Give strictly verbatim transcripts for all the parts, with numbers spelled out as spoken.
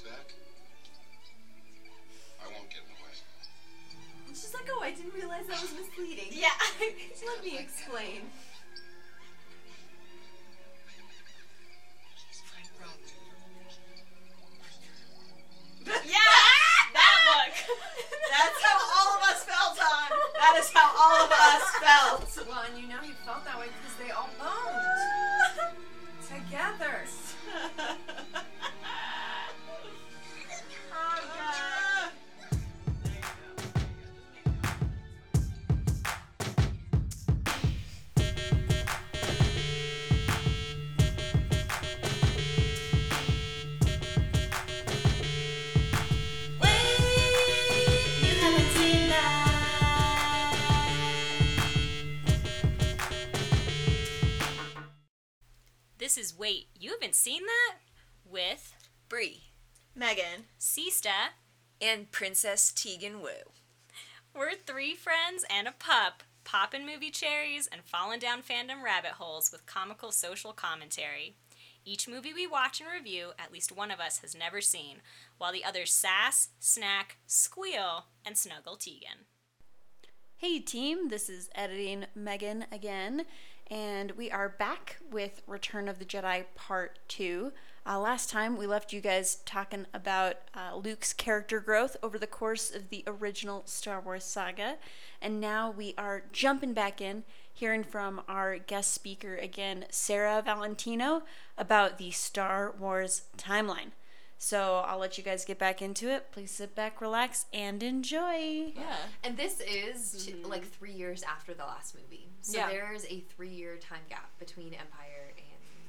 comes back, I won't get in the way. And she's like, oh, I didn't realize that was misleading. Yeah. Let me explain. She's my brother. Yeah! That look! That's how all of us felt, on. That is how all of us felt. Well, and you know you felt that way because they all boned. Together. This is Wait, You Haven't Seen That? With Bree, Megan, Sista, and Princess Tegan Woo. We're three friends and a pup, poppin' movie cherries and falling down fandom rabbit holes with comical social commentary. Each movie we watch and review, at least one of us has never seen, while the others sass, snack, squeal, and snuggle Tegan. Hey team, this is editing Megan again. And we are back with Return of the Jedi Part two. Uh, last time we left you guys talking about uh, Luke's character growth over the course of the original Star Wars saga. And now we are jumping back in, hearing from our guest speaker again, Sarah Valentino, about the Star Wars timeline. So I'll let you guys get back into it. Please sit back, relax, and enjoy. Yeah. And this is mm-hmm. like three years after the last movie. So yeah. There's a three-year time gap between Empire and...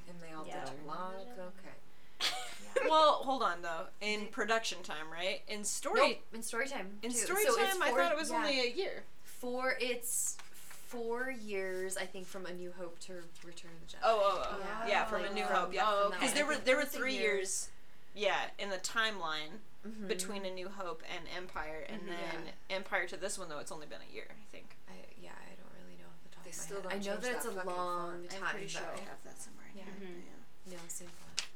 And they all yeah. did a lot. Okay. Yeah. Well, hold on, though. In production time, right? In story... Nope. In story time, In too. story so time, four, I thought it was yeah. only a year. Four, it's... Four years, I think, from A New Hope to Return of the Jedi. Oh, oh, oh. Yeah, yeah from like, A New um, Hope, yeah. Oh, okay. Because there were, there were three year. years... Yeah, in the timeline mm-hmm. between A New Hope and Empire, and mm-hmm. then yeah. Empire to this one, though, it's only been a year, I think. I, yeah, I don't really know off the top they of my still head. Don't I know that it's that a long time, I'm pretty sure though. I have that somewhere. Yeah. Mm-hmm. Yeah. No, same font.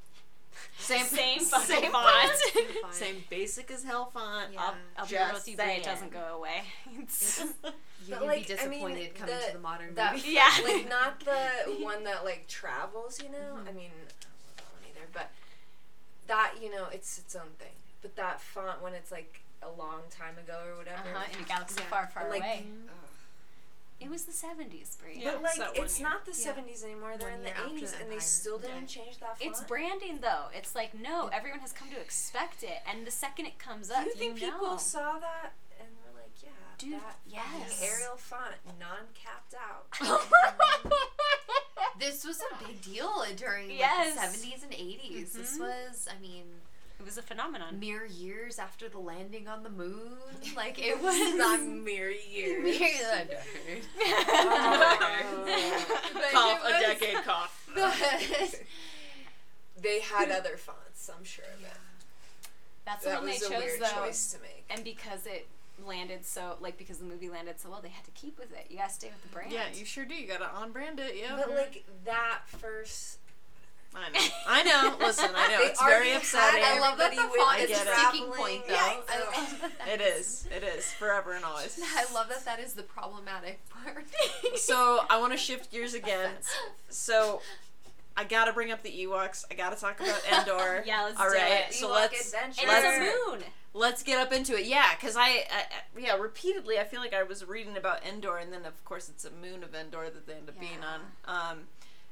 Same, same fucking same font. Same, font. Same basic as hell font. Yeah. I'll, I'll be real with you, but it doesn't go away. You'd like, be disappointed I mean, coming the, to the modern that, movie. Yeah. Like, not the one that, like, travels, you know? Mm-hmm. I mean, I don't love that one either, but... That, you know, it's its own thing. But that font, when it's, like, a long time ago or whatever. Uh-huh, in a galaxy yeah. far, far like, away. Ugh. It was the seventies, Bree. Yeah, but, like, so it's not the yeah. seventies anymore. They're one in the eighties, the and they still didn't yeah. change that font. It's branding, though. It's like, no, everyone has come to expect it. And the second it comes up, you know. Do you think you people know. saw that and were like, yeah, Dude, that yes. Arial font, non-capped out. This was a big deal during like, yes. the seventies and eighties. Mm-hmm. This was, I mean... It was a phenomenon. Mere years after the landing on the moon. Like, it was... Not mere years. Mere... A decade. Oh. Cough, was, a decade cough. But they had other fonts, I'm sure of it. That's that the one they chose, though. That was a weird choice to make. And because it... landed so like because the movie landed so well, they had to keep with it. You gotta stay with the brand. Yeah, you sure do. You gotta on brand it. Yeah, but like that first. I know. I know. Listen, I know it's very upsetting. I love that he went. I get it. Sticking point, though. Yeah, exactly. It is. It is forever and always. I love that. That is the problematic part. So I want to shift gears again. So. I gotta bring up the Ewoks. I gotta talk about Endor. Yeah, let's All do right, it. So Ewok let's, adventure. And let's, it's a moon. Let's get up into it. Yeah, because I, I, yeah, repeatedly I feel like I was reading about Endor, and then of course it's a moon of Endor that they end up yeah. being on, um,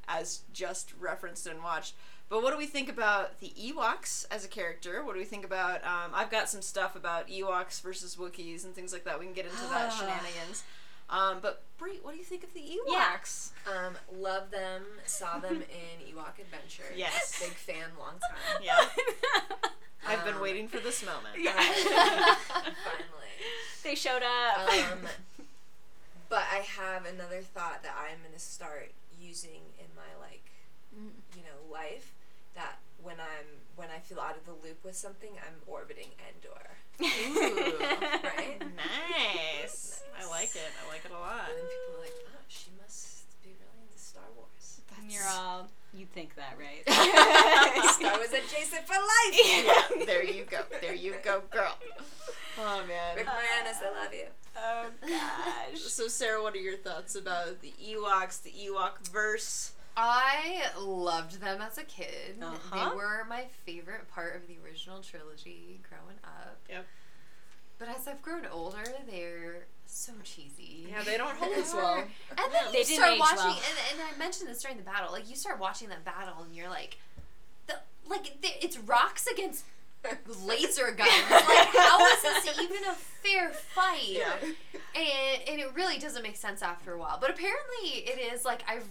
as just referenced and watched. But what do we think about the Ewoks as a character? What do we think about? Um, I've got some stuff about Ewoks versus Wookiees and things like that. We can get into that shenanigans. Um, but Bree, what do you think of the Ewoks? Yeah. Um, love them. Saw them in Ewok Adventure. Yes. Big fan, long time. Yeah. I've um, been waiting for this moment. Yeah. Finally. They showed up. Um, but I have another thought that I'm going to start using in my, like, mm. you know, life, that when I'm, when I feel out of the loop with something, I'm orbiting Endor. Ooh. Right? Nice. Nice. I like it. I like it a lot. And then people are like, oh, she must be really into Star Wars. That's... And you're all, you think that, right? Star Wars adjacent for life. life. Yeah, there you go. There you go, girl. Oh, man. Rick Moranis, I love you. Oh, gosh. So, Sarah, what are your thoughts about the Ewoks, the Ewok verse? I loved them as a kid. Uh-huh. They were my favorite part of the original trilogy growing up. Yep. But as I've grown older, they're so cheesy. Yeah, they don't hold as well. And then you start watching, well. and, and I mentioned this during the battle, like, you start watching that battle, and you're like, the, like, the, it's rocks against laser guns. Like, how is this even a fair fight? Yeah. And, and it really doesn't make sense after a while. But apparently it is, like, I've,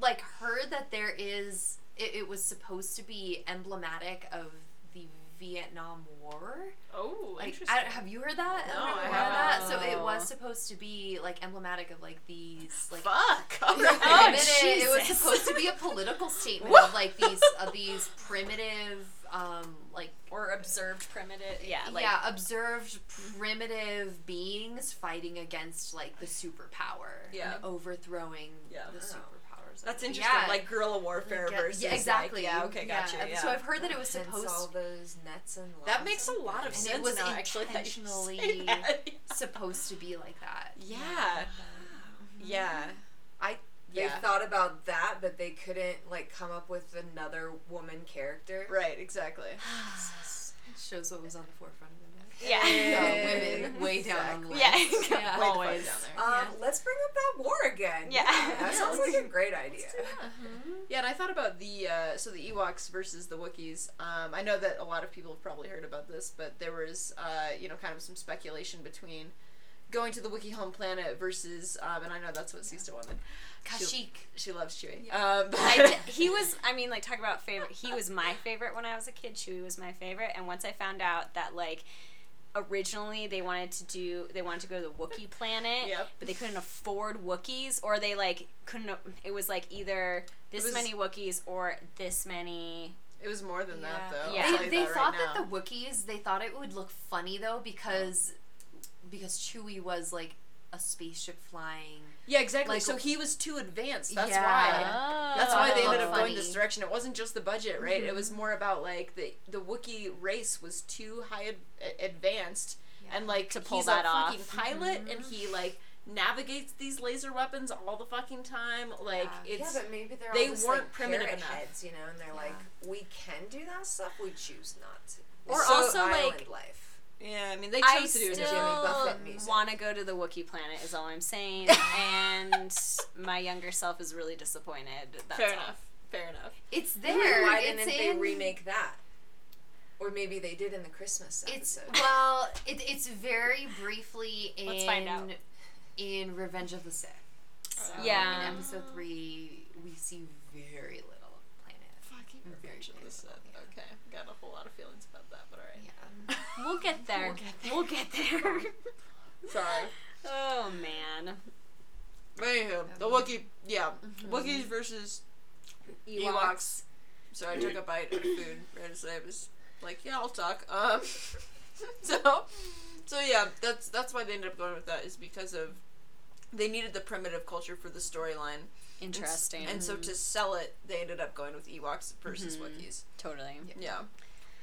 like, heard that there is, it, it was supposed to be emblematic of the Vietnam War. Oh, like, interesting. I, have you heard that? No, I haven't. That? So it was supposed to be, like, emblematic of, like, these, like... Fuck! All right. Oh, Jesus. It was supposed to be a political statement of, like, these, of these primitive, um, like... Or observed primitive, yeah. Like, yeah, observed primitive beings fighting against, like, the superpower. Yeah. And overthrowing yeah. the superpower. That's interesting, yeah. Like guerrilla warfare get, versus yeah, exactly. Like, yeah, okay, yeah. Gotcha. Yeah. So I've heard that it was supposed all those nets and that makes a lot of and sense. It was now, intentionally actually, that. supposed to be like that. Yeah, yeah. yeah. I they yeah. thought about that, but they couldn't like come up with another woman character. Right, exactly. It shows what was on the forefront of the book. Yeah, yeah. So women way down exactly. on the list. Yeah, yeah. Way always the fuck down there. Um, yeah. Let's bring up that war again. Yeah, yeah. That sounds like a great idea. Mm-hmm. Yeah, and I thought about the uh, so the Ewoks versus the Wookiees. Um, I know that a lot of people have probably heard about this, but there was uh, you know kind of some speculation between going to the Wookiee home planet versus, um, and I know that's what yeah. Sista wanted. Kashyyyk. She, she loves Chewie. Yeah. Um, I d- he was, I mean, like, talk about favorite. He was my favorite when I was a kid. Chewie was my favorite. And once I found out that, like, originally they wanted to do, they wanted to go to the Wookiee planet, yep. but they couldn't afford Wookiees, or they, like, couldn't, it was, like, either this was, many Wookiees or this many... It was more than yeah. that, though. Yeah. They, they that thought right that now. The Wookiees, they thought it would look funny, though, because... Because Chewie was, like, a spaceship flying. Yeah, exactly. Like, so he was too advanced. That's yeah. why. Oh, that's why they ended up funny. going this direction. It wasn't just the budget, right? Mm-hmm. It was more about, like, the, the Wookiee race was too high ad- advanced. Yeah. And, like, to pull he's that a off. Fucking pilot, mm-hmm. and he, like... navigates these laser weapons all the fucking time. Like yeah. it's yeah, but maybe they're they all just, weren't like, primitive enough, heads, you know. And they're yeah. like, we can do that stuff. We choose not to. Or so also like life. Yeah, I mean, they chose I to do Jimmy Buffett music. I still want to go to the Wookiee planet, is all I'm saying. And my younger self is really disappointed. That's Fair all. enough. Fair enough. It's there. Why didn't they remake that? Or maybe they did in the Christmas episode. It's, well, it, it's very briefly in... Let's find out. In Revenge of the Sith. So yeah. In episode three, we see very little of the planet. Fucking Revenge of the Sith. Yeah. Okay. Got a whole lot of feelings about that, but alright. Yeah. We'll get there. We'll get there. We'll get there. Sorry. Oh, man. Anywho, the Wookiee, yeah. Mm-hmm. Wookiees versus Ewoks. Ewoks. Sorry, I took a bite of food right as I was like, yeah, I'll talk. Um, so, so yeah, that's, that's why they ended up going with that, is because of they needed the primitive culture for the storyline. Interesting. And, and so to sell it, they ended up going with Ewoks versus mm-hmm. Wookiees. Totally. Yeah. yeah.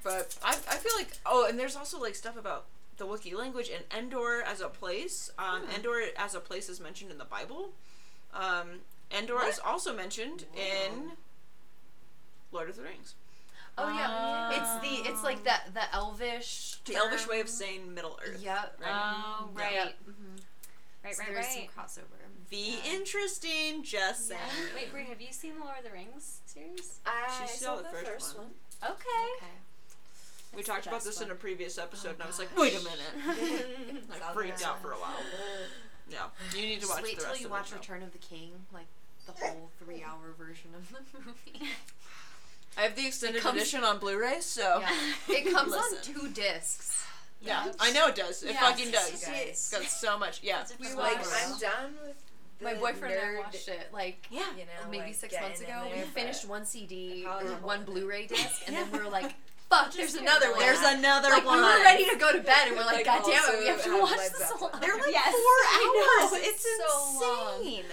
But I I feel like, oh, and there's also, like, stuff about the Wookiee language and Endor as a place. Um, hmm. Endor as a place is mentioned in the Bible. Um, Endor what? is also mentioned Whoa. in Lord of the Rings. Oh yeah, um, it's the it's like the the Elvish term. The Elvish way of saying Middle Earth. Yep. Right? Oh right. Yep. Mm-hmm. Right, so right, there's right. some crossover. Be yeah. interesting, just saying. Yeah. Wait, Brie, have you seen the Lord of the Rings series? I she saw, saw the, the first, first one. one. Okay. okay. We That's talked about this one. in a previous episode, oh, and I was like, wait a minute. I freaked out for a while. Yeah, you need to watch just the rest of it. Wait till you watch Return of the King, like the whole three-hour version of the movie. I have the extended comes, edition on Blu-ray, so... Yeah. It comes on two discs. Yeah. yeah. I know it does. It yeah. fucking does. It's got so much. Yeah. We like, I'm done with the My boyfriend nerd. and I watched it, like, yeah. you know, maybe like six months ago. There, we finished one C D, one Blu-ray disc, and yeah. then we were like, fuck, there's another one. There's another like, one. We were ready to go to bed, and we're like, like God damn it, we have to watch this whole other. They're like yes. four hours. It's so insane.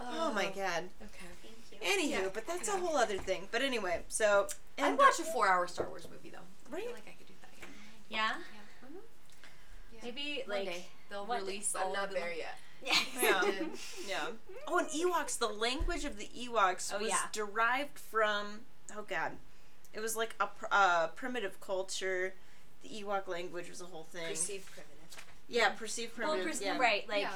Long. Oh, my God. Okay. Thank you. Anywho, yeah, but that's a whole other thing. But anyway, so... I'd watch a four-hour Star Wars movie, though. Right? I feel like I could do that again. Yeah? Yeah. Mm-hmm. Yeah. Maybe, like... One day. They'll One release day. all I'm not of there them. yet. Yeah. Yeah. Yeah. Oh, and Ewoks, the language of the Ewoks oh, was yeah. derived from... Oh, God. It was like a pr- uh, primitive culture. The Ewok language was a whole thing. Perceived primitive. Yeah, perceived primitive. Well, perceived, yeah. Right, like... Yeah.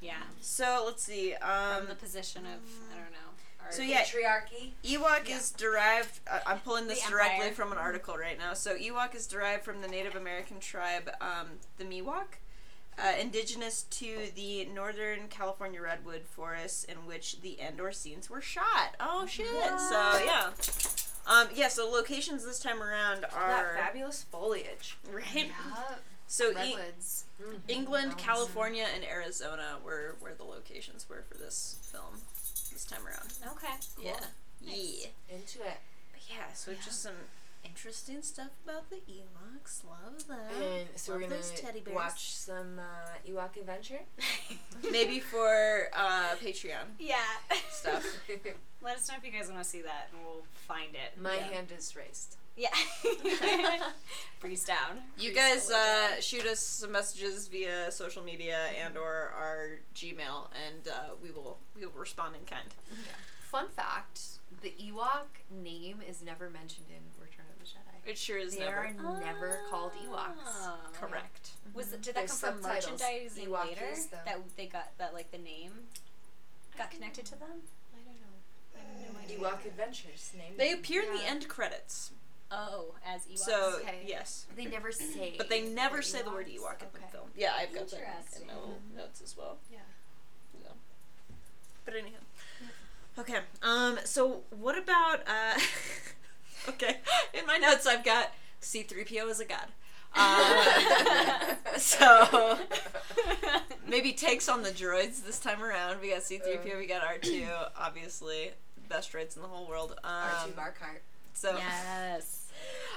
Yeah. So let's see. Um, From the position of I don't know. Our so yeah, patriarchy. Ewok yeah. is derived. Uh, I'm pulling this directly from an article right now. So Ewok is derived from the Native American tribe, um, the Miwok, uh, indigenous to the northern California redwood forests in which the Endor scenes were shot. Oh shit! What? So yeah. Um, yeah. So locations this time around are that fabulous foliage. Right. Yep. So e- mm-hmm. England, Redwoods. California, and Arizona were where the locations were for this film this time around. Okay. Cool. Yeah. Nice. Yeah. Into it. But yeah, so yeah. just some interesting stuff about the Ewoks. Love that. And so Love we're going to watch some uh, Ewok Adventure. Maybe for uh, Patreon. Yeah. Stuff. Let us know if you guys want to see that, and we'll find it. My yeah. hand is raised. Yeah. Freeze down. You Freeze guys uh, shoot us some messages via social media and or our Gmail, and uh, we will we will respond in kind. Yeah. Fun fact, the Ewok name is never mentioned in Return of the Jedi. It sure is they never. They are oh. never called Ewoks. Correct. Mm-hmm. Was it, Did that There's come from merchandising Ewok later? Is, that they got that like the name got connected know. to them? I don't know. I have no idea. Ewok Adventures name. They appear yeah. in the end credits. Oh, as Ewoks. So, okay. yes. They never say But they never say Ewoks. the word Ewok in okay. the film. Yeah, I've got that in my little mm-hmm. notes as well. Yeah. So. But anyhow. Yeah. Okay. Um, so what about uh okay. In my notes I've got C three P O is a god. Um, so maybe takes on the droids this time around. We got C three P O, we got R two, obviously. Best droids in the whole world. Um, R two Barkhart. So yes.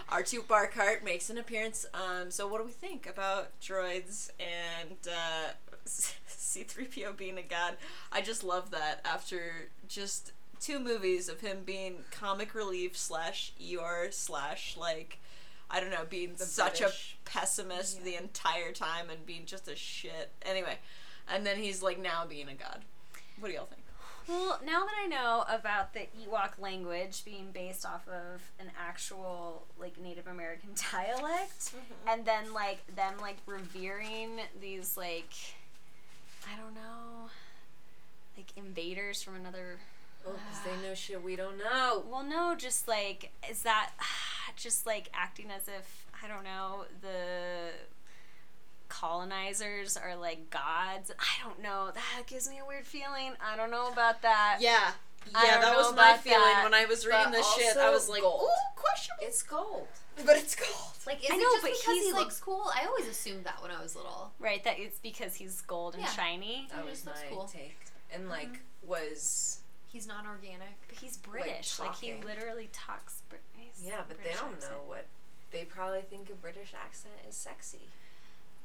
R two Barkhart makes an appearance. Um, so what do we think about droids and uh, C three P O being a god? I just love that after just two movies of him being comic relief slash Eeyore slash like, I don't know, being the such British. a pessimist yeah. the entire time and being just a shit. Anyway, and then he's like now being a god. What do y'all think? Well, now that I know about the Ewok language being based off of an actual, like, Native American dialect, mm-hmm. and then, like, them, like, revering these, like, I don't know, like, invaders from another... Oh, because uh, they know shit we don't know. Well, no, just, like, is that uh, just, like, acting as if, I don't know, the... colonizers are like gods. I don't know. That gives me a weird feeling. I don't know about that. Yeah. Yeah, that was my feeling that. when I was reading but this shit. I was like, gold. ooh, questionable. It's gold. But it's gold. Like, is I it know, just but because he like, looks cool? I always assumed that when I was little. Right, that it's because he's gold and yeah. shiny. That was my cool. take. And like, mm-hmm. was... He's not organic. But he's British. Like, like he literally talks British. Yeah, but British they don't accent. know what... They probably think a British accent is sexy.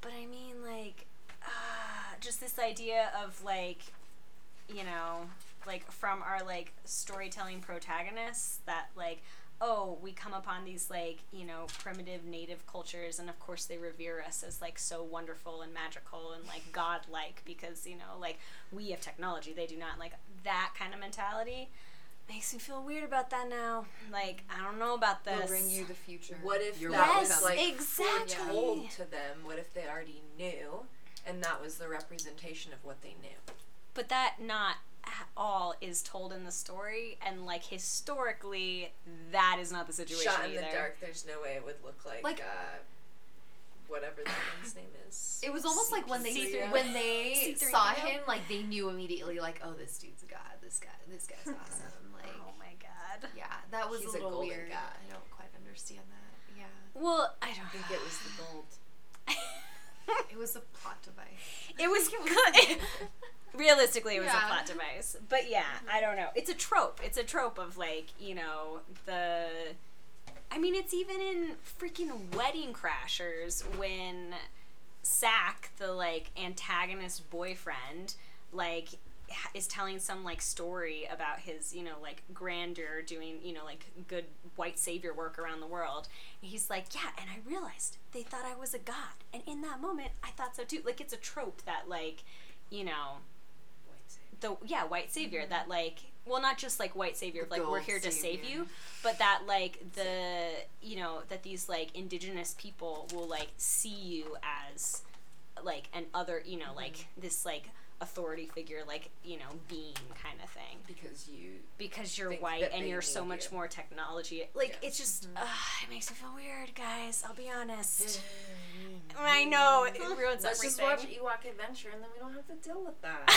But I mean, like, uh, just this idea of, like, you know, like, from our, like, storytelling protagonists that, like, oh, we come upon these, like, you know, primitive native cultures, and of course they revere us as, like, so wonderful and magical and, like, godlike because, you know, like, we have technology, they do not, like, that kind of mentality. Makes me feel weird about that now. Like, I don't know about this. We'll bring you the future. What if You're that was, like, exactly. told to them? What if they already knew, and that was the representation of what they knew? But that not at all is told in the story, and, like, historically, that is not the situation Shot in either. the dark, there's no way it would look like... like uh, whatever that man's name is. It was almost C- like when they C three when they C three saw him, like they knew immediately, like, oh, this dude's a god. This guy, this guy's awesome. Like, oh my god. Yeah, that was He's a little a weird. God. I don't quite understand that. Yeah. Well, I don't I think it was the gold. It was a plot device. It was. Realistically, it was yeah. a plot device. But yeah, I don't know. It's a trope. It's a trope of, like, you know, the. I mean, it's even in freaking Wedding Crashers when Sack, the, like, antagonist boyfriend, like, is telling some, like, story about his, you know, like, grandeur doing, you know, like, good white savior work around the world. And he's like, yeah, and I realized they thought I was a god. And in that moment, I thought so, too. Like, it's a trope that, like, you know, the yeah, white savior, mm-hmm. that, like, well, not just, like, white savior, the like, we're here savior. to save you, but that, like, the, you know, that these, like, indigenous people will, like, see you as, like, an other, you know, mm-hmm. like, this, like, authority figure, like, you know, being kind of thing. Because you... Because you're white and you're so much you. more technology. Like, yeah. it's just... Mm-hmm. Ugh, it makes me feel weird, guys. I'll be honest. Mm-hmm. I know. It ruins Let's everything. Let's just watch Ewok Adventure and then we don't have to deal with that.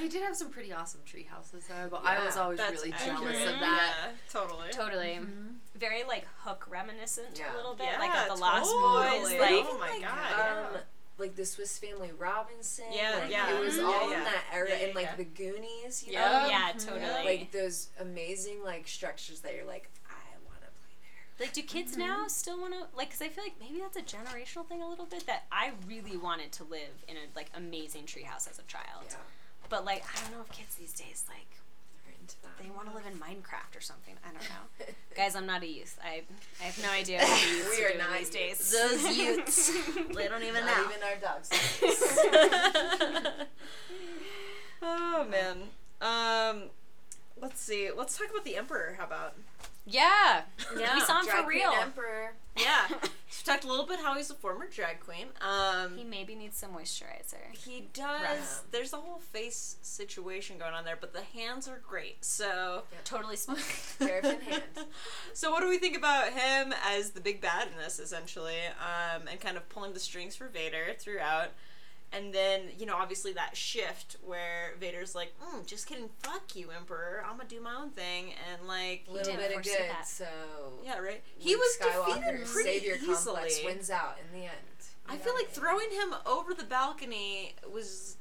They did have some pretty awesome tree houses, though, but yeah, I was always really accurate. jealous of that. Yeah, totally. Totally. Mm-hmm. Very, like, Hook reminiscent yeah. a little bit. Yeah, like, of the Lost totally. Boys. Like, oh, my God. Yeah. Um, Like the Swiss Family Robinson. Yeah, like, yeah. It was mm-hmm. all yeah, in yeah. that era. Yeah, yeah, and like yeah. the Goonies, you yeah. know? Yeah, totally. Yeah. Like those amazing like structures that you're like, I want to play there. Like do kids mm-hmm. now still want to, like, because I feel like maybe that's a generational thing a little bit that I really wanted to live in a like amazing treehouse as a child. Yeah. But like, I don't know if kids these days like, they want to live in Minecraft or something. I don't know. Guys, I'm not a youth. I I have no idea what the youths we are doing these days. Those youths. They don't even not know. Not even our dogs. Oh, man. Um, let's see. Let's talk about the Emperor. How about? Yeah. yeah. We saw him drag for real. Queen Emperor. Yeah. So we talked a little bit how he's a former drag queen. Um, he maybe needs some moisturizer. He does. Right. There's a whole face situation going on there, but the hands are great. So yep. totally smooth. American hand. So what do we think about him as the big bad in this, essentially, um, and kind of pulling the strings for Vader throughout? And then, you know, obviously that shift where Vader's like, mm, just kidding, fuck you, Emperor. I'm going to do my own thing. And, like, a little bit of good, so... Yeah, right? He was defeated pretty easily. Savior complex wins out in the end. I feel like throwing him over the balcony was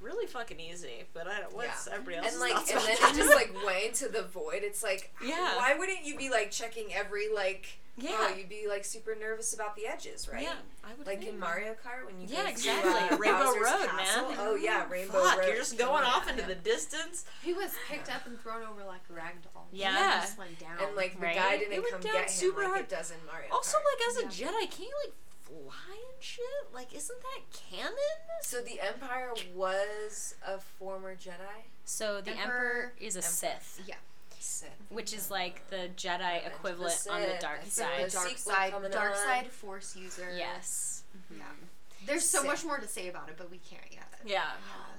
really fucking easy, but I don't... What's yeah. everybody else's thoughts about that? And then it just, like, went into the void. It's like, yeah. why wouldn't you be, like, checking every, like... Yeah, oh, you'd be like super nervous about the edges, right? Yeah, I would. Like think. in Mario Kart when you yeah, go exactly to, uh, Rainbow Bowser's Road, Castle. man. Oh yeah, Rainbow Fuck, Road. You're just going yeah, off into yeah. the distance. He was picked yeah. up and thrown over like a rag doll. Yeah, yeah. He just went down. And like the right? guy didn't it come get him like hard. it does in Mario Kart. Also, like as a yeah. Jedi, can you like fly and shit? Like, isn't that canon? So the Empire was a former Jedi. So the Emperor, Emperor is a Emperor. Sith. Yeah. Sith. Which is like the Jedi equivalent the on the dark side. The dark side, dark side force user. Yes. Mm-hmm. Yeah. There's so Sith. much more to say about it, but we can't yet. Yeah. yeah.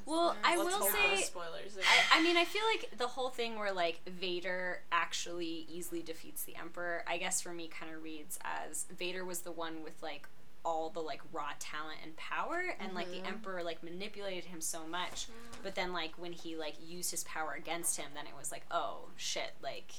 Well, I will say. Spoilers. I, I mean, I feel like the whole thing where like Vader actually easily defeats the Emperor, I guess for me, kind of reads as Vader was the one with like all the like raw talent and power, and like mm-hmm. the Emperor like manipulated him so much, mm. but then like when he like used his power against him, then it was like, oh shit, like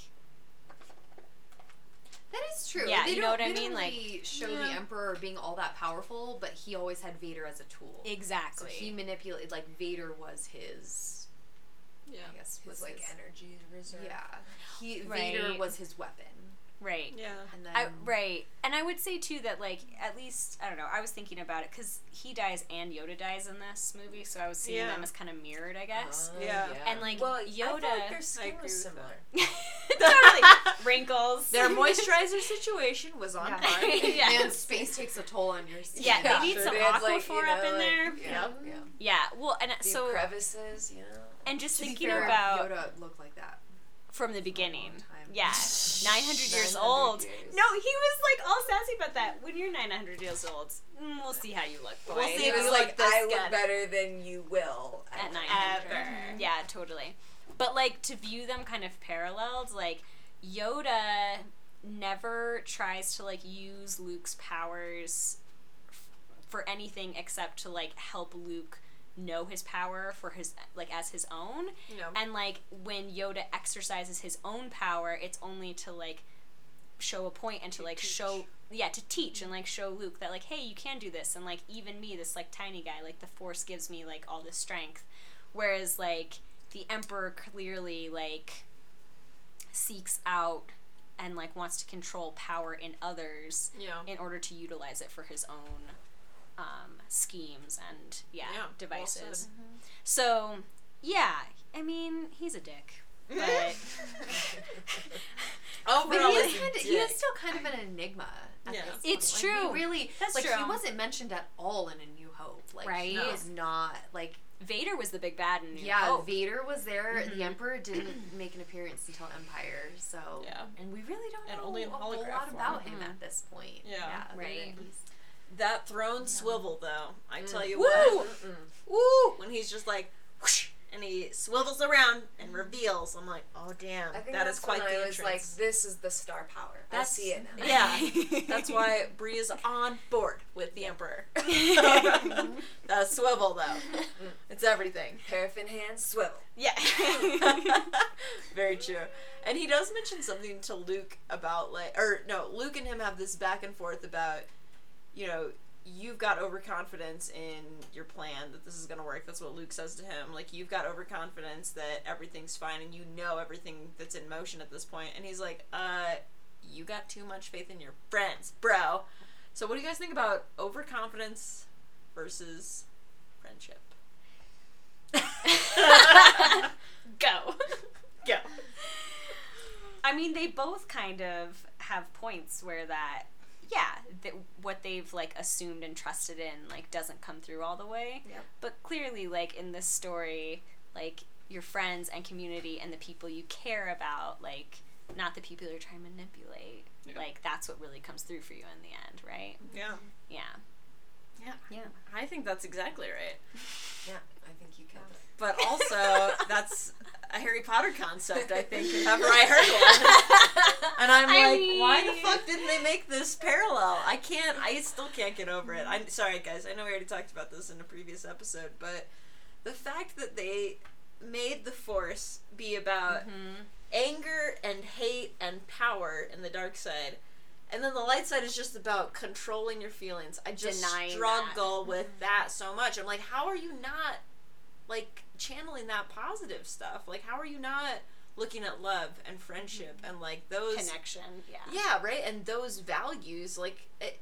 that is true. Yeah, they you know what I mean. Like show yeah. the Emperor being all that powerful, but he always had Vader as a tool. Exactly. So he manipulated. Like Vader was his. Yeah. I guess was his, like his, energy reserve. Yeah. He right. Vader was his weapon. Right. Yeah. And then... I, right. And I would say, too, that, like, at least, I don't know, I was thinking about it, because he dies and Yoda dies in this movie, so I was seeing yeah. them as kind of mirrored, I guess. Uh, yeah. And, like, well, Yoda... I feel like their skin was similar. Totally. Wrinkles. Their moisturizer situation was on par. Yeah. yeah. And space takes a toll on your skin. Yeah, yeah. they need so some they aquaphor like, you know, up like, in there. Yeah. Yeah. yeah. yeah. Well, and Deep so... crevices, you know. And just to thinking figure about... Yoda looked like that. From the beginning. Yeah. nine hundred years old Years. No, he was like all sassy about that. When you're nine hundred years old, we'll see how you look, boy. We'll see if you like, look I look better than you will. At nine hundred Ever. Yeah, totally. But like to view them kind of paralleled, like Yoda never tries to like use Luke's powers f- for anything except to like help Luke know his power for his like as his own no. and like when Yoda exercises his own power, it's only to like show a point and to, to like teach. show yeah to teach and like show Luke that like, hey, you can do this, and like even me, this like tiny guy, like the Force gives me like all this strength, whereas like the Emperor clearly like seeks out and like wants to control power in others yeah. in order to utilize it for his own um, schemes and yeah, yeah devices. Mm-hmm. So yeah, I mean he's a dick. But oh, but he, is kind of, he is still kind of an enigma. At yeah. this it's point. True. Like, really, that's like, true. He wasn't mentioned at all in A New Hope. Like, right? He is not like. Vader was the big bad in New yeah, Hope. Yeah, Vader was there. Mm-hmm. The Emperor didn't make an appearance until Empire, so yeah. And we really don't and know only a whole lot form. About him mm-hmm. at this point. Yeah, yeah right. That throne yeah. swivel though, I mm. tell you Woo! What. Woo! When he's just like. Whoosh, and he swivels around and reveals. I'm like, oh damn, that is quite the entrance. I was like, this is the star power. That's, I see it now. Yeah, that's why Bree is on board with the Emperor. That swivel though, it's everything. Paraffin hands, swivel. Yeah, very true. And he does mention something to Luke about like, or no, Luke and him have this back and forth about, you know. You've got overconfidence in your plan that this is going to work. That's what Luke says to him. Like, you've got overconfidence that everything's fine and you know everything that's in motion at this point. And he's like, uh, you got too much faith in your friends, bro. So what do you guys think about overconfidence versus friendship? Go. Go. I mean, they both kind of have points where that yeah, that what they've, like, assumed and trusted in, like, doesn't come through all the way. Yeah. But clearly, like, in this story, like, your friends and community and the people you care about, like, not the people you're trying to manipulate. Yeah. Like, that's what really comes through for you in the end, right? Yeah. Yeah. Yeah. Yeah. I think that's exactly right. Yeah, I think you killed it. But also, that's a Harry Potter concept, I think, if ever I heard one. And I'm I like, mean... why the fuck didn't they make this parallel? I can't, I still can't get over it. I'm sorry, guys, I know we already talked about this in a previous episode, but the fact that they made the Force be about mm-hmm. anger and hate and power in the dark side, and then the light side is just about controlling your feelings. I just Denying struggle that. With mm-hmm. that so much. I'm like, how are you not... like, channeling that positive stuff. Like, how are you not looking at love and friendship and, like, those... Connection, yeah. Yeah, right? And those values, like, it,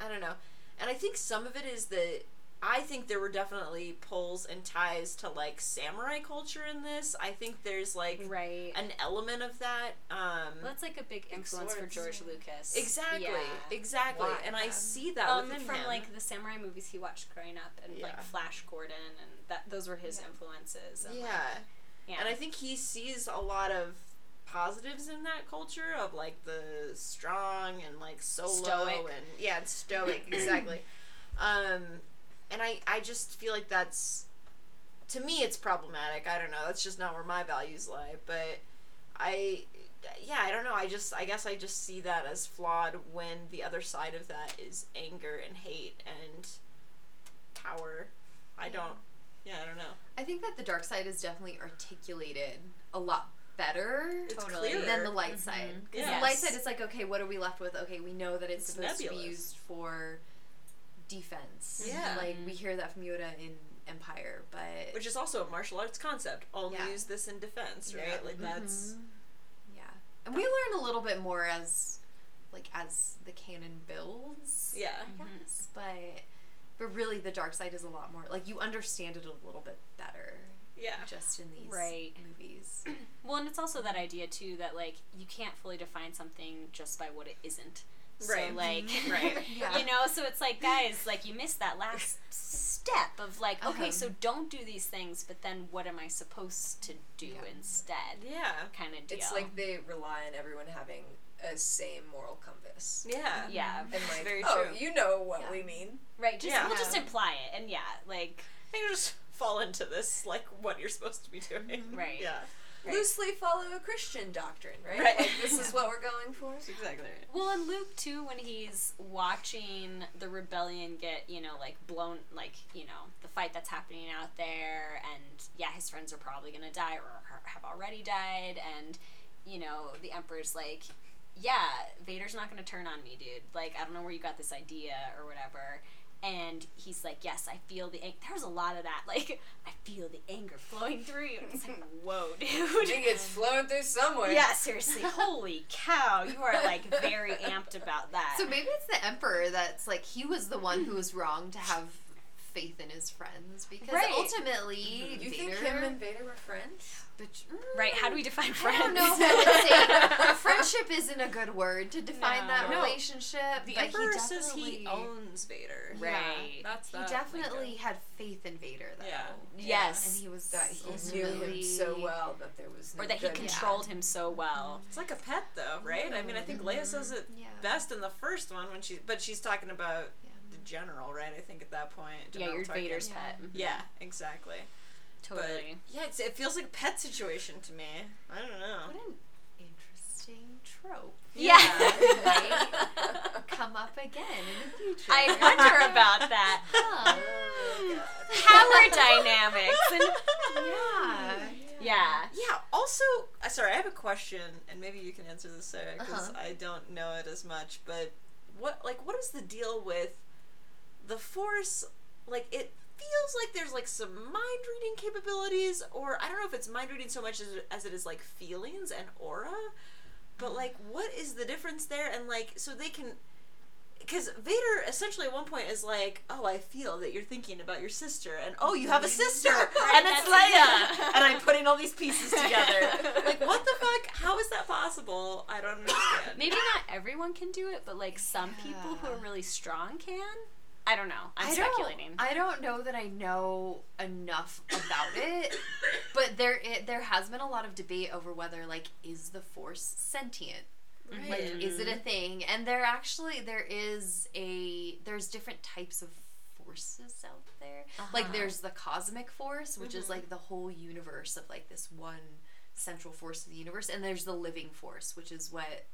I don't know. And I think some of it is that I think there were definitely pulls and ties to, like, samurai culture in this. I think there's, like, right. an element of that. Um, well, that's, like, a big influence for George Lucas. Exactly. Yeah. Exactly. Why? And I see that um, within him. From, like, the samurai movies he watched growing up and, yeah. like, Flash Gordon and that those were his yeah. influences. And, yeah. Like, yeah. And I think he sees a lot of positives in that culture of, like, the strong and, like, solo. Stoic. And, yeah, it's stoic. Exactly. Um... And I, I just feel like that's, to me, it's problematic. I don't know. That's just not where my values lie. But I, yeah, I don't know. I just, I guess I just see that as flawed when the other side of that is anger and hate and power. I yeah. don't, yeah, I don't know. I think that the dark side is definitely articulated a lot better it's totally clearer. Than the light mm-hmm. side. Because yes. the light side is like, okay, what are we left with? Okay, we know that it's, it's supposed nebulous. To be used for... defense. Yeah. Like, we hear that from Yoda in Empire, but... Which is also a martial arts concept. Only yeah. use this in defense, right? Yeah. Like, that's... Mm-hmm. Yeah. And we learn a little bit more as, like, as the canon builds. Yeah. I guess, mm-hmm. but... But really, the dark side is a lot more... Like, you understand it a little bit better. Yeah. Just in these right. movies. Well, and it's also that idea, too, that, like, you can't fully define something just by what it isn't. Right. So, like, right. yeah. you know, so it's like, guys, like, you missed that last step of, like, okay, uh-huh. so don't do these things, but then what am I supposed to do yeah. instead? Yeah. Kind of deal. It's like they rely on everyone having a same moral compass. Yeah. Yeah. And, like, very oh, true. You know what yeah. we mean. Right. Just, yeah. We'll just imply it, and yeah, like... And you just fall into this, like, what you're supposed to be doing. Right. Yeah. Right. Loosely follow a Christian doctrine, right? Right. Like, this is what we're going for. That's exactly right. Well, and Luke, too, when he's watching the rebellion get, you know, like, blown, like, you know, the fight that's happening out there, and, yeah, his friends are probably going to die or have already died, and, you know, the Emperor's like, yeah, Vader's not going to turn on me, dude. Like, I don't know where you got this idea or whatever. And he's like, yes, I feel the anger. There was a lot of that. Like, I feel the anger flowing through you. And it's like, whoa, dude. I think it's flowing through somewhere. Yeah, seriously. Holy cow. You are, like, very amped about that. So maybe it's the Emperor that's, like, he was the one who was wrong to have faith in his friends. Because right. ultimately, mm-hmm. you Vader, think him and Vader were friends? But, mm, right, how do we define friends? I don't know if I would say friendship isn't a good word to define no. that no. relationship. The but Emperor he says he owns Vader. Right. Yeah, that's he that definitely Lincoln. had faith in Vader, though. Yeah. Yes. And he was that he knew him so well that there was no Or that good. he controlled yeah. him so well. It's like a pet, though, right? Mm-hmm. I mean, I think Leia says it yeah. best in the first one, when she, but she's talking about yeah. the general, right? I think at that point. General yeah, you're Tarkin. Vader's yeah. pet. Mm-hmm. Yeah, exactly. Totally. But, yeah, it's, it feels like a pet situation to me. I don't know. What an interesting trope. Yeah. yeah. Come up again in the future. I wonder about that. Huh. Power dynamics. And yeah. Yeah. Yeah. Also, uh, sorry, I have a question, and maybe you can answer this, Sarah, because uh-huh. I don't know it as much. But what, like, what is the deal with the Force? Like, it feels like there's, like, some mind-reading capabilities, or I don't know if it's mind-reading so much as, as it is, like, feelings and aura, but, like, what is the difference there? And, like, so they can, because Vader, essentially, at one point, is like, oh, I feel that you're thinking about your sister, and, oh, you have a sister, and it's Leia, and I'm putting all these pieces together. Like, what the fuck? How is that possible? I don't understand. Maybe not everyone can do it, but, like, some yeah. people who are really strong can. I don't know. I'm I speculating. Don't, I don't know that I know enough about it, but there it, there has been a lot of debate over whether, like, is the Force sentient? Right. Like, is it a thing? And there actually, there is a, there's different types of forces out there. Uh-huh. Like, there's the cosmic force, which mm-hmm. is, like, the whole universe of, like, this one central force of the universe. And there's the living force, which is what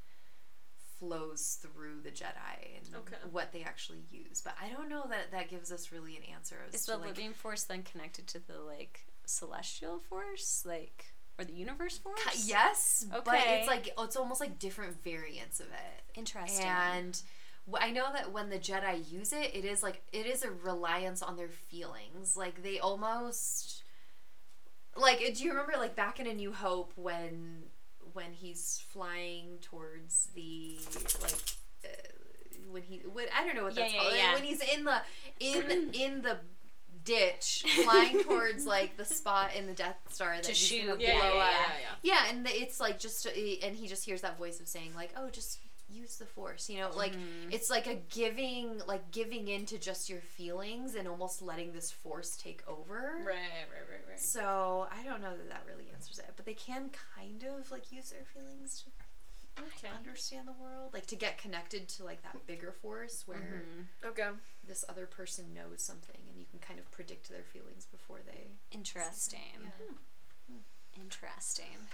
flows through the Jedi and okay. what they actually use. But I don't know that that gives us really an answer. Is the, like, living force then connected to the, like, celestial force? Like, or the universe force? Ca- yes. Okay. But it's, like, it's almost like different variants of it. Interesting. And w- I know that when the Jedi use it, it is, like, it is a reliance on their feelings. Like, they almost, like, do you remember, like, back in A New Hope when when he's flying towards the, like, uh, when he, when, I don't know what that's yeah, called, yeah, yeah. when he's in the, in, in the ditch, flying towards, like, the spot in the Death Star that to he's shoot. gonna yeah, blow yeah, yeah, up. Yeah, yeah. yeah, and it's, like, just, and he just hears that voice of saying, like, oh, just use the Force, you know, like, mm. it's like a giving, like, giving in to just your feelings and almost letting this Force take over. Right, right, right, right. So, I don't know that that really answers it, but they can kind of, like, use their feelings to okay. understand the world, like, to get connected to, like, that bigger Force where mm-hmm. okay. this other person knows something and you can kind of predict their feelings before they... Interesting. Yeah. Hmm. Interesting.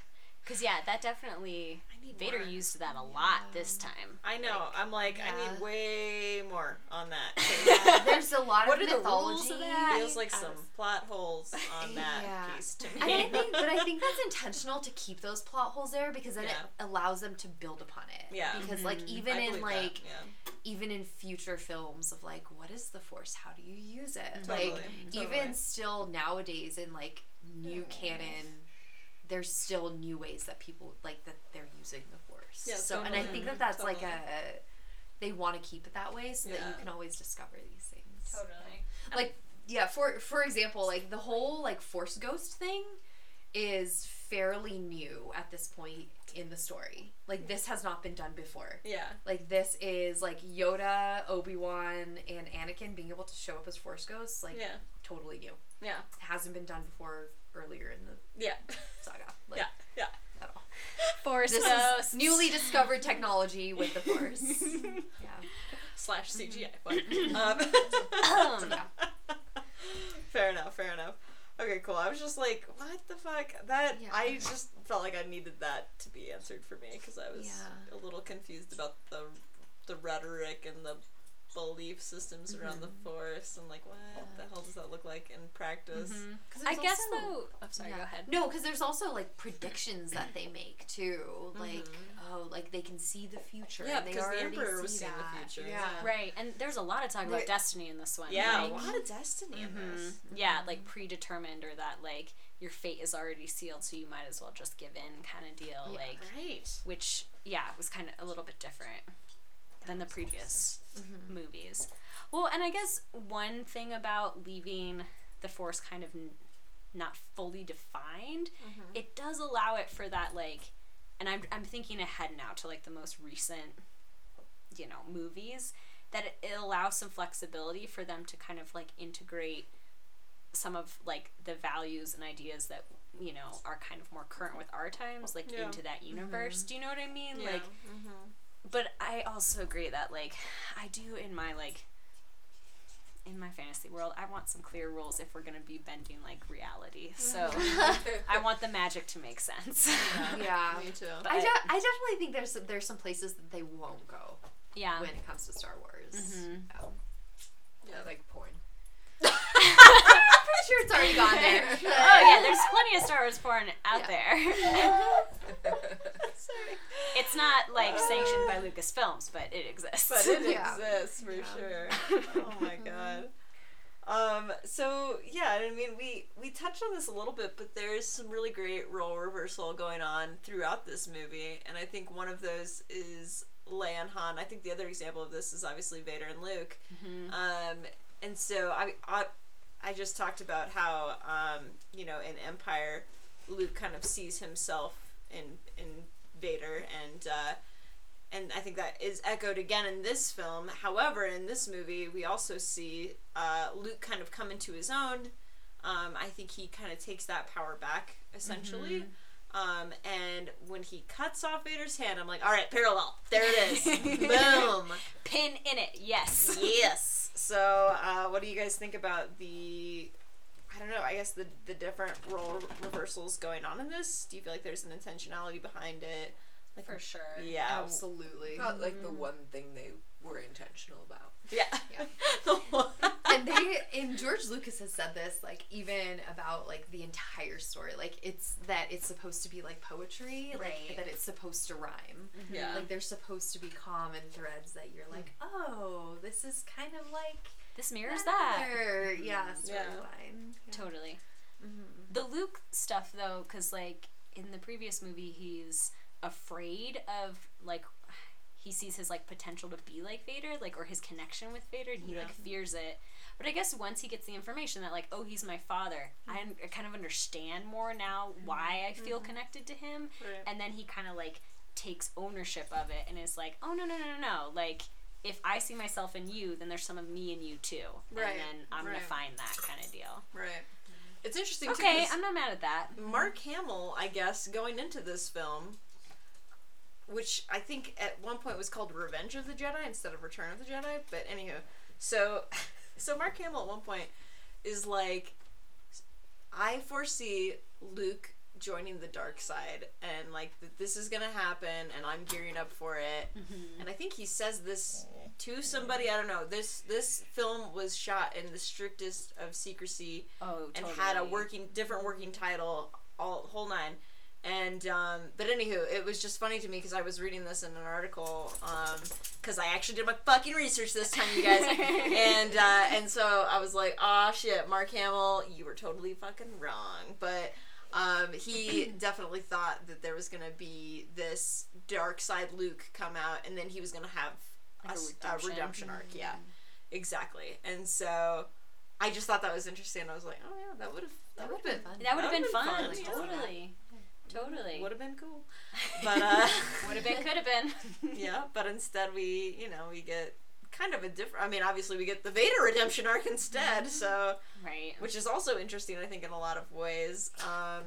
Because, yeah, that definitely, Vader more. used that a lot yeah. this time. I know. Like, I'm like, yeah. I need way more on that. There's a lot what of mythology. What are the rules of that? Feels like some plot holes on that yeah. piece to me. And I think, but I think that's intentional to keep those plot holes there because then yeah. it allows them to build upon it. Yeah. Because, mm-hmm. like, even I in, like, yeah. even in future films of, like, what is the Force? How do you use it? Totally. Like, totally. Even still nowadays in, like, new mm. canon, there's still new ways that people, like, that they're using the Force. Yeah, so, totally. And I think that that's, totally. like, a, they want to keep it that way so yeah. that you can always discover these things. Totally. Like, yeah, for for example, like, the whole, like, Force ghost thing is fairly new at this point in the story. Like, this has not been done before. Yeah. Like, this is, like, Yoda, Obi-Wan, and Anakin being able to show up as Force ghosts, like, yeah. totally new. Yeah. It hasn't been done before earlier in the yeah. saga. Like, yeah, yeah. At all. Force this ghosts. Is newly discovered technology with the Force. yeah. Slash C G I. Mm-hmm. Um, um, yeah. Fair enough, fair enough. Okay, cool. I was just like, what the fuck? That, yeah. I just felt like I needed that to be answered for me because I was yeah. a little confused about the the rhetoric and the belief systems mm-hmm. around the Force, and like what yeah. the hell does that look like in practice? Mm-hmm. I guess also, though. I'm sorry. Yeah. Go ahead. No, because there's also like predictions that they make too. Like mm-hmm. oh, like they can see the future. Yeah, because the Emperor was seeing the future. Yeah. yeah, right. And there's a lot of talk there, about destiny in this one. Yeah, like, a lot of destiny mm-hmm. in this. Mm-hmm. Yeah, like predetermined or that like your fate is already sealed, so you might as well just give in, kind of deal. Yeah, like right. Which yeah was kind of a little bit different than the previous mm-hmm. movies. Well, and I guess one thing about leaving the Force kind of n- not fully defined, mm-hmm. it does allow it for that, like, and I'm I'm thinking ahead now to, like, the most recent, you know, movies, that it, it allows some flexibility for them to kind of, like, integrate some of, like, the values and ideas that, you know, are kind of more current with our times, like, yeah. into that universe. Mm-hmm. Do you know what I mean? Yeah. Like, mm-hmm. But I also agree that, like, I do in my, like, in my fantasy world, I want some clear rules if we're going to be bending, like, reality. So I want the magic to make sense. Yeah, yeah. Me too. But I, de- I definitely think there's there's some places that they won't go yeah. when it comes to Star Wars. Mm-hmm. Oh. Yeah, like porn. I'm pretty sure it's already gone there. Oh, yeah, there's plenty of Star Wars porn out yeah. there. Sorry. It's not, like, uh, sanctioned by Lucasfilms, but it exists. But it yeah. exists, for yeah. sure. Oh, my God. Um, so, yeah, I mean, we, we touched on this a little bit, but there is some really great role reversal going on throughout this movie, and I think one of those is Leia and Han. I think the other example of this is obviously Vader and Luke. Mm-hmm. Um, and so, I... I I just talked about how, um, you know, in Empire, Luke kind of sees himself in in Vader, and uh, and I think that is echoed again in this film. However, in this movie, we also see uh, Luke kind of come into his own. Um, I think he kind of takes that power back, essentially. Mm-hmm. Um, and when he cuts off Vader's hand, I'm like, all right, parallel. There it is. Boom. Pin in it. Yes. Yes. So, uh, what do you guys think about the, I don't know, I guess the, the different role reversals going on in this? Do you feel like there's an intentionality behind it? Like, for sure. Yeah. Absolutely. Not like mm-hmm. the one thing they were intentional about. Yeah. Yeah. The one. And they, and George Lucas has said this, like, even about, like, the entire story. Like, it's that it's supposed to be, like, poetry. Right. Like, that it's supposed to rhyme. Mm-hmm. Yeah. Like, there's supposed to be common threads that you're like, oh, this is kind of like... This mirrors that. that. Yeah, storyline. Yeah. Yeah. Totally. Mm-hmm. The Luke stuff, though, because, like, in the previous movie, he's afraid of, like... He sees his, like, potential to be like Vader, like, or his connection with Vader, and he, yeah. like, fears it. But I guess once he gets the information that, like, oh, he's my father, mm-hmm. I kind of understand more now why I feel mm-hmm. connected to him. Right. And then he kind of, like, takes ownership of it and is like, oh, no, no, no, no, like, if I see myself in you, then there's some of me in you, too. Right. And then I'm right. going to find that kind of deal. Right. It's interesting, okay, too. Okay, I'm not mad at that. Mark Hamill, I guess, going into this film... Which I think at one point was called Revenge of the Jedi instead of Return of the Jedi. But anywho, so so Mark Hamill at one point is like, I foresee Luke joining the dark side, and like this is gonna happen, and I'm gearing up for it. Mm-hmm. And I think he says this to somebody. I don't know. This this film was shot in the strictest of secrecy, oh, totally. And had a working different working title, all whole nine. And, um, but anywho, it was just funny to me because I was reading this in an article, um, because I actually did my fucking research this time, you guys. and, uh, and so I was like, aw, shit, Mark Hamill, you were totally fucking wrong. But, um, he definitely thought that there was gonna be this dark side Luke come out, and then he was gonna have like a, a, redemption. a redemption arc. Yeah, exactly. And so... I just thought that was interesting. I was like, oh, yeah, that would have that, that would have been fun. That would have been, been fun. fun. Yeah. Totally. Totally. Would have been cool. But uh would have been, could have been. Yeah, but instead we, you know, we get kind of a different I mean, obviously we get the Vader redemption arc instead, so right. Which is also interesting, I think, in a lot of ways. Um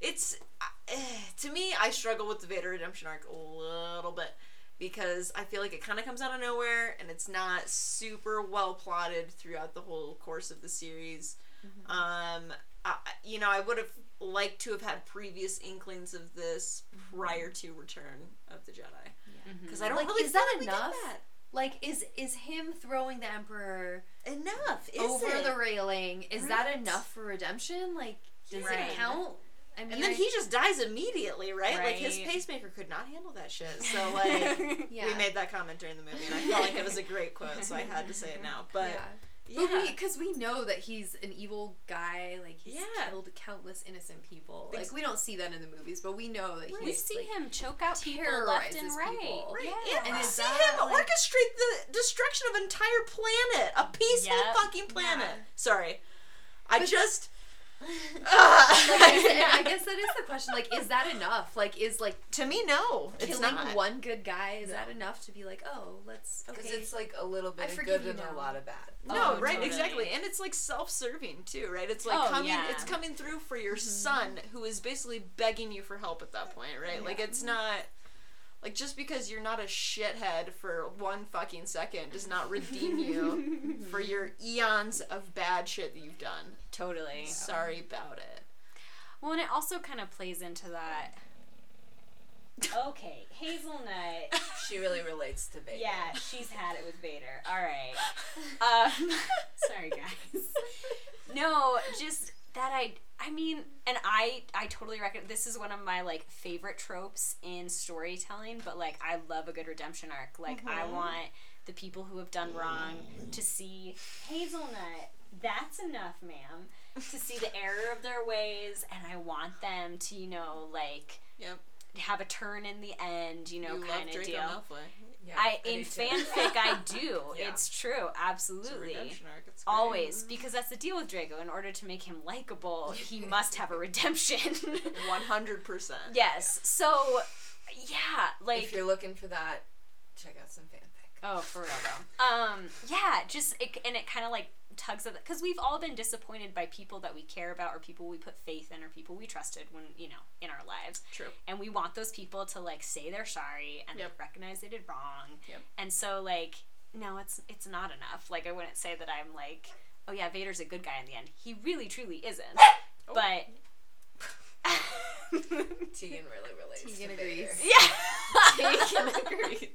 it's uh, to me, I struggle with the Vader redemption arc a little bit. Because I feel like it kind of comes out of nowhere, and it's not super well plotted throughout the whole course of the series. Mm-hmm. Um, I, you know, I would have liked to have had previous inklings of this prior to Return of the Jedi. Because yeah. mm-hmm. I don't like, really. Is that enough? That. Like, is is him throwing the Emperor enough? Is over it? The railing? Is right. that enough for redemption? Like, does right. it count? I mean, and then I, he just dies immediately, right? right? Like, his pacemaker could not handle that shit. So, like, yeah. we made that comment during the movie, and I felt like it was a great quote, so I had to say it now. But, yeah. yeah. Because we, we know that he's an evil guy. Like, he's yeah. killed countless innocent people. Like, we don't see that in the movies, but we know that right. he's, we see like, him choke out people left and right. People. Right. Yeah. And, and we see that, him like, orchestrate the destruction of an entire planet. A peaceful yep. fucking planet. Yeah. Sorry. I but just... I guess that is the question. Like, is that enough? Like, is like to me, no. It's not one good guy. Is no. that enough to be like, oh, let's? Because okay. it's like a little bit I of good and now. A lot of bad. No, oh, right, totally. Exactly, and it's like self-serving too, right? It's like oh, coming, yeah. it's coming through for your mm-hmm. son who is basically begging you for help at that point, right? Yeah. Like, it's not. Like, just because you're not a shithead for one fucking second does not redeem you for your eons of bad shit that you've done. Totally. Sorry about it. Well, and it also kind of plays into that... Okay, Hazelnut. She really relates to Vader. Yeah, she's had it with Vader. All right. Um, sorry, guys. No, just... That I, I mean, and I, I totally reckon, this is one of my, like, favorite tropes in storytelling, but, like, I love a good redemption arc. Like, mm-hmm. I want the people who have done wrong to see, Hazelnut, that's enough, ma'am, to see the error of their ways, and I want them to, you know, like, yep. have a turn in the end, you know, kind of deal. Yeah, I, I in fanfic, I do. Yeah. It's true, absolutely. It's it's always, because that's the deal with Drago. In order to make him likable, he must have a redemption. One hundred percent. Yes. Yeah. So, yeah, like if you're looking for that, check out some fanfic. Oh, for real though. um, yeah, just it, and it kind of like tugs at because we've all been disappointed by people that we care about or people we put faith in or people we trusted when you know in our lives. True. And we want those people to like say they're sorry and yep. like, recognize they did wrong. Yep. And so like no, it's it's not enough. Like I wouldn't say that I'm like oh yeah, Vader's a good guy in the end. He really truly isn't. Oh. But. Tegan really relates. Tegan agrees. Yeah. Tegan agrees.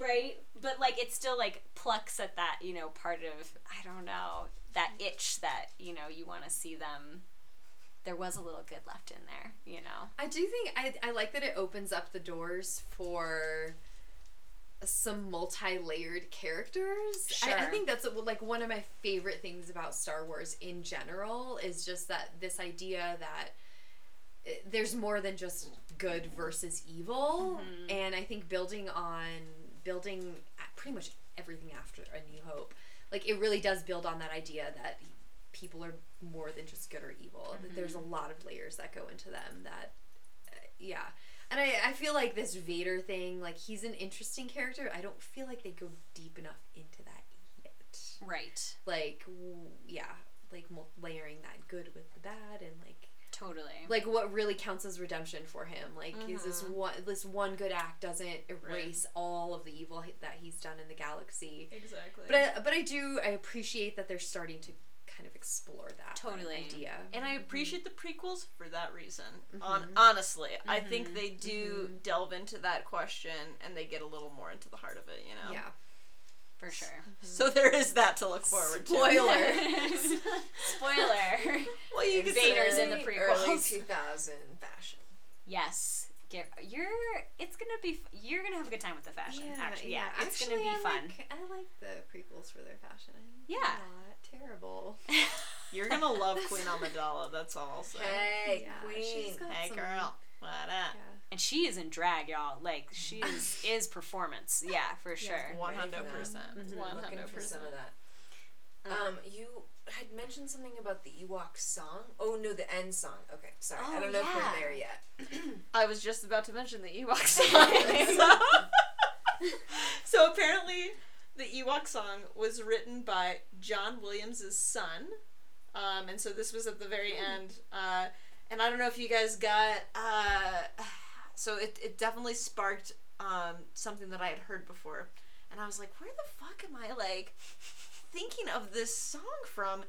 Right? But, like, it still, like, plucks at that, you know, part of, I don't know, that itch that, you know, you want to see them. There was a little good left in there, you know? I do think, I, I like that it opens up the doors for some multi-layered characters. Sure. I, I think that's, like, one of my favorite things about Star Wars in general is just that this idea that there's more than just good versus evil. Mm-hmm. And I think building on... building pretty much everything after A New Hope. Like, it really does build on that idea that people are more than just good or evil. Mm-hmm. That there's a lot of layers that go into them that, uh, yeah. And I, I feel like this Vader thing, like, he's an interesting character. I don't feel like they go deep enough into that yet. Right. Like, w- yeah. Like, layering that good with the bad and, like, totally. Like, what really counts as redemption for him? Like, mm-hmm. is this one this one good act doesn't erase right. all of the evil that he's done in the galaxy? Exactly. But I, but I do, I appreciate that they're starting to kind of explore that totally. idea. And I appreciate mm-hmm. the prequels for that reason. Mm-hmm. On, honestly, mm-hmm. I think they do mm-hmm. delve into that question and they get a little more into the heart of it, you know? Yeah. For sure. Mm-hmm. So there is that to look forward Spoiler. to. Spoiler. Spoiler. Well, you can Vader's in the prequels. Early two thousand fashion. Yes. Get, you're, it's gonna be, you're gonna have a good time with the fashion, yeah, actually. Yeah, yeah. It's actually, gonna be I fun. Like, I like the prequels for their fashion. Yeah. Not terrible. You're gonna love Queen Amidala, that's all I'll say. Hey, yeah, Queen. Hey, some, girl. What up? Yeah. And she is in drag, y'all. Like, she is, is performance. Yeah, for sure. one hundred percent. Mm-hmm. one hundred percent. Looking for some of that. Um, um, you had mentioned something about the Ewok song. Oh, no, the end song. Okay, sorry. Oh, I don't know yeah. if we're there yet. I was just about to mention the Ewok song. so, so apparently, the Ewok song was written by John Williams' son. Um, and so this was at the very end. Uh, and I don't know if you guys got... Uh, So it, it definitely sparked um, something that I had heard before. And I was like, where the fuck am I, like, thinking of this song from?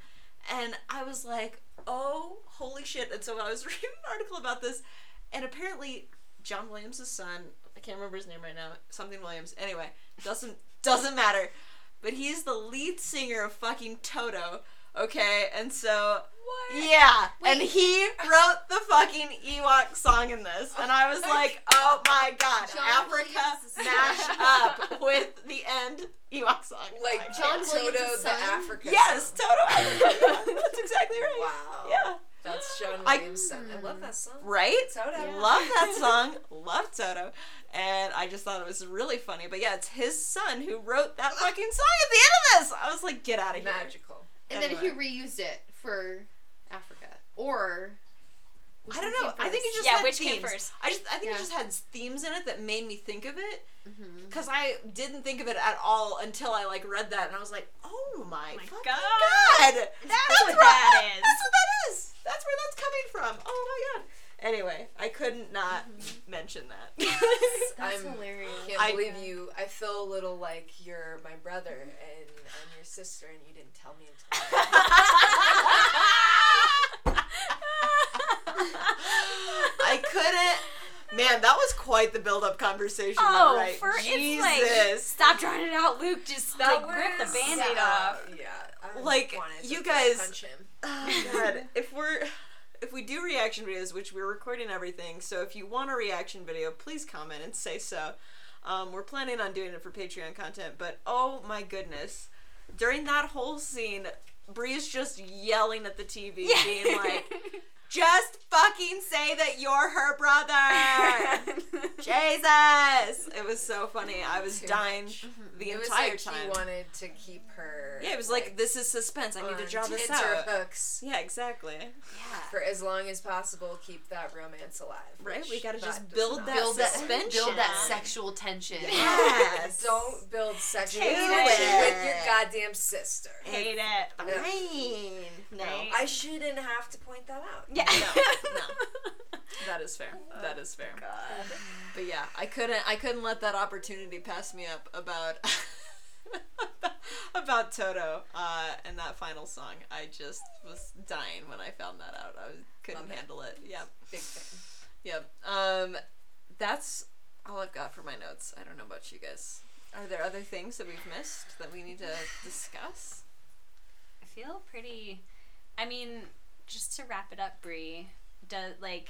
And I was like, oh, holy shit. And so I was reading an article about this, and apparently John Williams' son, I can't remember his name right now, something Williams, anyway, doesn't doesn't matter, but he's the lead singer of fucking Toto, okay, and so... What? Yeah, Wait. and he wrote the fucking Ewok song in this, and I was like, oh my god, John Africa mashed up with the end Ewok song. Like, like John Williams' Toto son? The Africa Yes, song. Toto. That's exactly right. Wow. Yeah. That's John Williams' son. I love that song. Right? Toto. Yeah. Love that song. Love Toto. And I just thought it was really funny. But yeah, it's his son who wrote that fucking song at the end of this. I was like, get out of here. Magical. And anyway. Then he reused it for Africa. Or... I don't know. I think it just yeah, had which themes. Came first? I just I think yeah. it just had themes in it that made me think of it. Because mm-hmm. I didn't think of it at all until I like read that and I was like, oh my, my god. god. That's, that's what that is. That's what that is. That's where that's coming from. Oh my god. Anyway, I couldn't not mm-hmm. mention that. Yes, that's I'm, hilarious. Can't I can't believe you. I feel a little like you're my brother and, and your sister and you didn't tell me until I couldn't. Man, that was quite the build-up conversation. Oh, right. for Jesus. It's like, stop drawing it out, Luke. Just like, rip the Band-Aid yeah. off. Yeah. I like, you guys. Punch him. Oh, God. If we're... If we do reaction videos, which we're recording everything, so if you want a reaction video, please comment and say so. Um, we're planning on doing it for Patreon content, but oh my goodness. During that whole scene, Bree's just yelling at the T V, yeah. being like, just fucking say that you're her brother! Jesus! It was so funny. I was Too dying much. the it entire was like time. He wanted to keep her... Yeah, it was like, like this is suspense. I need to draw this out. Hooks. Yeah, exactly. Yeah. For as long as possible, keep that romance alive. Right? We gotta just build that build suspension. That, build that sexual tension. Yes! Don't build sexual tension with your goddamn sister. Hate it. Fine. No. no. I shouldn't have to point that out. Yeah. No, no. That is fair. That is fair. God. But yeah, I couldn't I couldn't let that opportunity pass me up about about Toto uh, and that final song. I just was dying when I found that out. I couldn't Love handle it. it. Yep. Big thing. Yep. Um, that's all I've got for my notes. I don't know about you guys. Are there other things that we've missed that we need to discuss? I feel pretty... I mean... Just to wrap it up, Bree, does like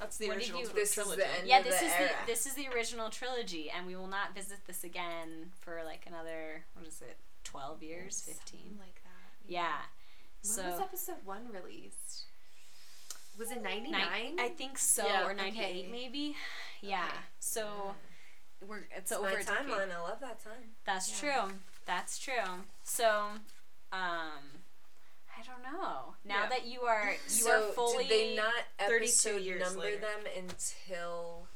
that's the original you, this trilogy. Is the end yeah, this of the is era. the this is the original trilogy, and we will not visit this again for like another what is it, twelve years, fifteen, something like that. Yeah. yeah. So, when was episode one released? Was it ninety nine? I think so, yeah, or ninety eight okay. maybe. Yeah. Okay. So yeah. we're it's, it's over my timeline. I love that time. That's yeah. true. That's true. So, um. I don't know. Now yeah. that you are you so are fully did they not episode years number later. them until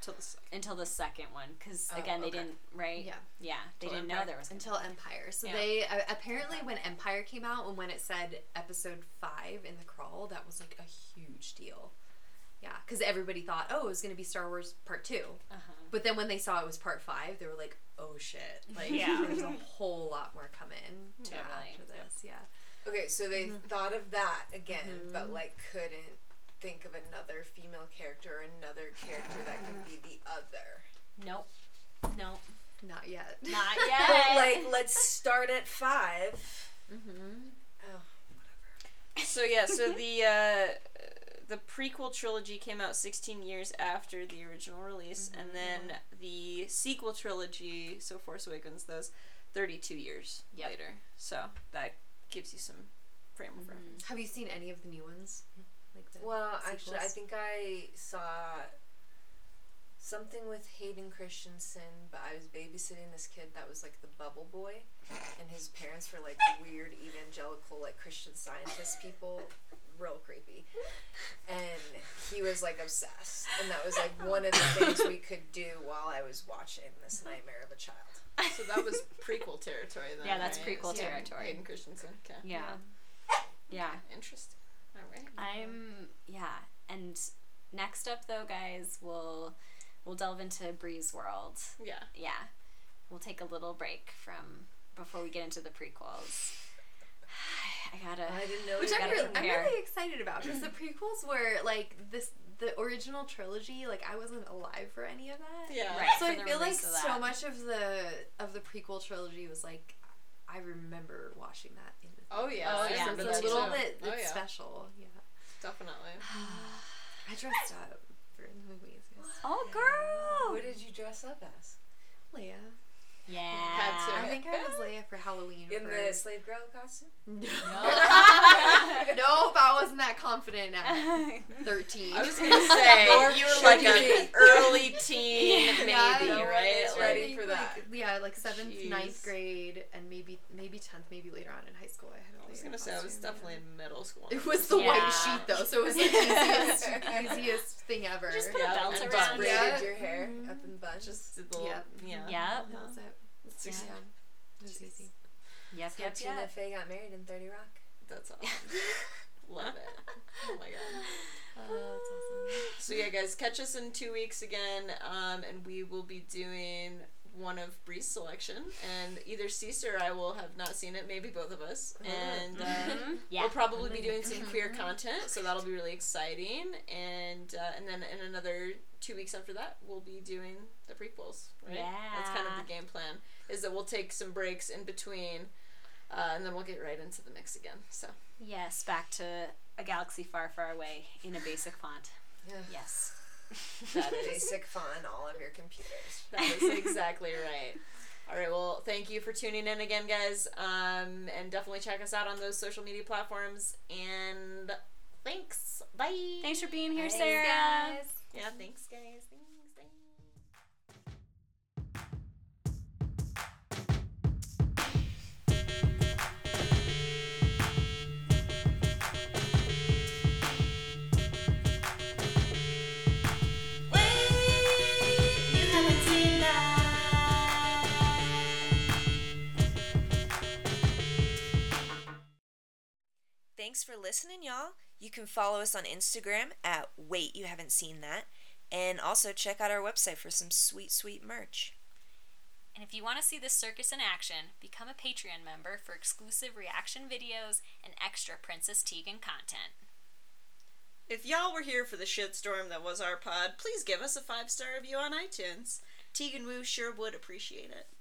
until the second. until the second one because oh, again they okay. didn't right yeah yeah they until didn't Empire. know there was until Empire so yeah. they uh, apparently when Empire came out and when it said episode five in the crawl that was like a huge deal. Yeah, because everybody thought, oh, it was going to be Star Wars Part two. Uh-huh. But then when they saw it was Part five, they were like, oh, shit. Like, yeah. there's a whole lot more coming yeah. after this. Yeah. Okay, so they mm-hmm. thought of that again, mm-hmm. but, like, couldn't think of another female character or another character that could be the other. Nope. Nope. Not yet. Not yet. But, like, let's start at five. Mm-hmm. Oh, whatever. So, yeah, so the, uh... the prequel trilogy came out sixteen years after the original release, mm-hmm. and then the sequel trilogy, so Force Awakens, those, thirty-two years yep. later. So that gives you some frame of reference. Mm-hmm. Have you seen any of the new ones? Like the well, sequels? actually, I think I saw something with Hayden Christensen, but I was babysitting this kid that was like the bubble boy, and his parents were like weird evangelical, like Christian Scientist people. Real creepy, and he was like obsessed, and that was like one of the things we could do while I was watching this nightmare of a child. So that was prequel territory then. Yeah, that's right? prequel yeah. territory. Hayden Christensen. Okay. Yeah. yeah, yeah. Interesting. All right. I'm yeah, and next up though, guys, we'll we'll delve into Bree's world. Yeah, yeah. We'll take a little break from before we get into the prequels. I gotta. I didn't know. Which I'm really, I'm really excited about because the prequels were like this. the original trilogy, like, I wasn't alive for any of that. Yeah. Right. So I feel like so much of the of the prequel trilogy was like, I remember watching that in the theater. Oh yeah. Oh, yeah. So it's a little bit oh, yeah. special. Yeah. Definitely. I dressed up for the movies. Yes. Oh yeah. Girl. What did you dress up as? Leia. Yeah. I think I was Leia for Halloween. In for... the slave girl costume? No. Nope, I wasn't that confident at thirteen. I was going to say, you were like an early teen, yeah, maybe, yeah, right? Like, ready for that. Like, yeah, like seventh, Jeez. ninth grade, and maybe maybe tenth, maybe later on in high school. I, had I was going to say, I was definitely yeah. in middle school. It was the yeah. white sheet, though, so it was the easiest, easiest thing ever. Just put yeah. a belt and around. Just braided your hair mm-hmm. up in bunch. Just did the little, yeah. yeah. That was it. It's yeah. yeah. It was easy. Yep, yep, yep. Tina Fey got married in thirty rock. That's awesome. Love it. Oh my god. Uh, that's awesome. So yeah, guys, catch us in two weeks again, um, and we will be doing one of Bree's selection, and either Cease or I will have not seen it, maybe both of us, and uh, mm-hmm. yeah. we'll probably be doing some queer content, so that'll be really exciting, and uh, and then in another two weeks after that, we'll be doing the prequels, right? Yeah. That's kind of the game plan, is that we'll take some breaks in between, uh, and then we'll get right into the mix again, so. Yes, back to a galaxy far, far away in a basic font. Yeah. Yes. That is basic fun, all of your computers. That is exactly right. All right, well, thank you for tuning in again, guys. Um, and definitely check us out on those social media platforms. And thanks. Bye. Thanks for being here, thanks, Sarah. Guys. Yeah, thanks, guys. Thanks. Thanks for listening, y'all. You can follow us on Instagram at Wait You Haven't Seen That, and also check out our website for some sweet, sweet merch. And if you want to see this circus in action, become a Patreon member for exclusive reaction videos and extra Princess Tegan content. If y'all were here for the shitstorm that was our pod, please give us a five-star review on iTunes. Tegan Woo sure would appreciate it.